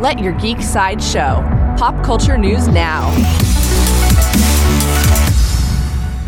Let your geek side show. Pop culture news now.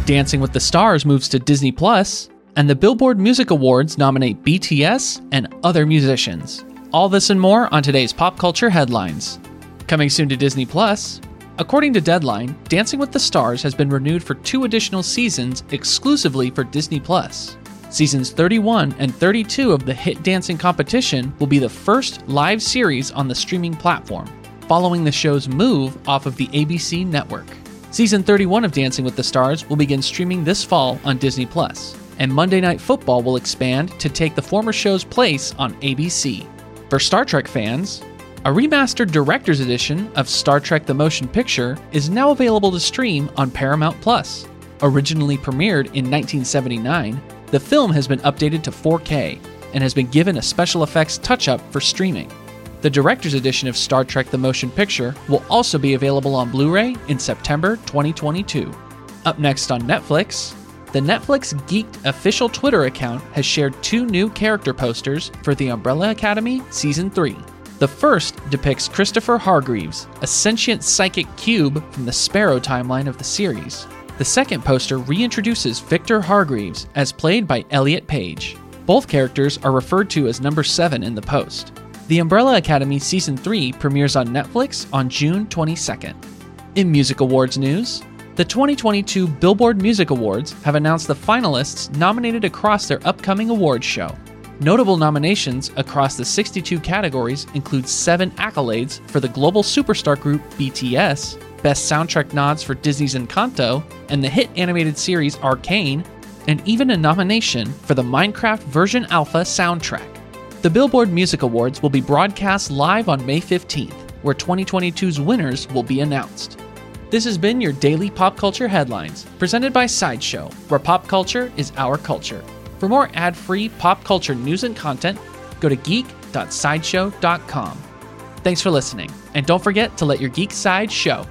Dancing with the Stars moves to Disney Plus, and the Billboard Music Awards nominate BTS and other musicians. All this and more on today's pop culture headlines. Coming soon to Disney Plus. According to Deadline, Dancing with the Stars has been renewed for 2 additional seasons exclusively for Disney Plus. Seasons 31 and 32 of the hit dancing competition will be the first live series on the streaming platform, following the show's move off of the ABC network. Season 31 of Dancing with the Stars will begin streaming this fall on Disney Plus, and Monday Night Football will expand to take the former show's place on ABC. For Star Trek fans, a remastered director's edition of Star Trek: The Motion Picture is now available to stream on Paramount Plus. Originally premiered in 1979, the film has been updated to 4K and has been given a special effects touch-up for streaming. The director's edition of Star Trek: The Motion Picture will also be available on Blu-ray in September 2022. Up next on Netflix, the Netflix Geeked official Twitter account has shared 2 new character posters for the Umbrella Academy Season 3. The first depicts Christopher Hargreaves, a sentient psychic cube from the Sparrow timeline of the series. The second poster reintroduces Victor Hargreaves, as played by Elliot Page. Both characters are referred to as number 7 in the post. The Umbrella Academy Season 3 premieres on Netflix on June 22nd. In music awards news, the 2022 Billboard Music Awards have announced the finalists nominated across their upcoming awards show. Notable nominations across the 62 categories include 7 accolades for the global superstar group BTS, best soundtrack nods for Disney's Encanto and the hit animated series Arcane, and even a nomination for the Minecraft version alpha soundtrack. The Billboard Music Awards will be broadcast live on May 15th, where 2022's winners will be announced. This has been your daily pop culture headlines, presented by Sideshow, where pop culture is our culture. For more ad-free pop culture news and content, go to geek.sideshow.com. Thanks for listening, and don't forget to let your geek side show.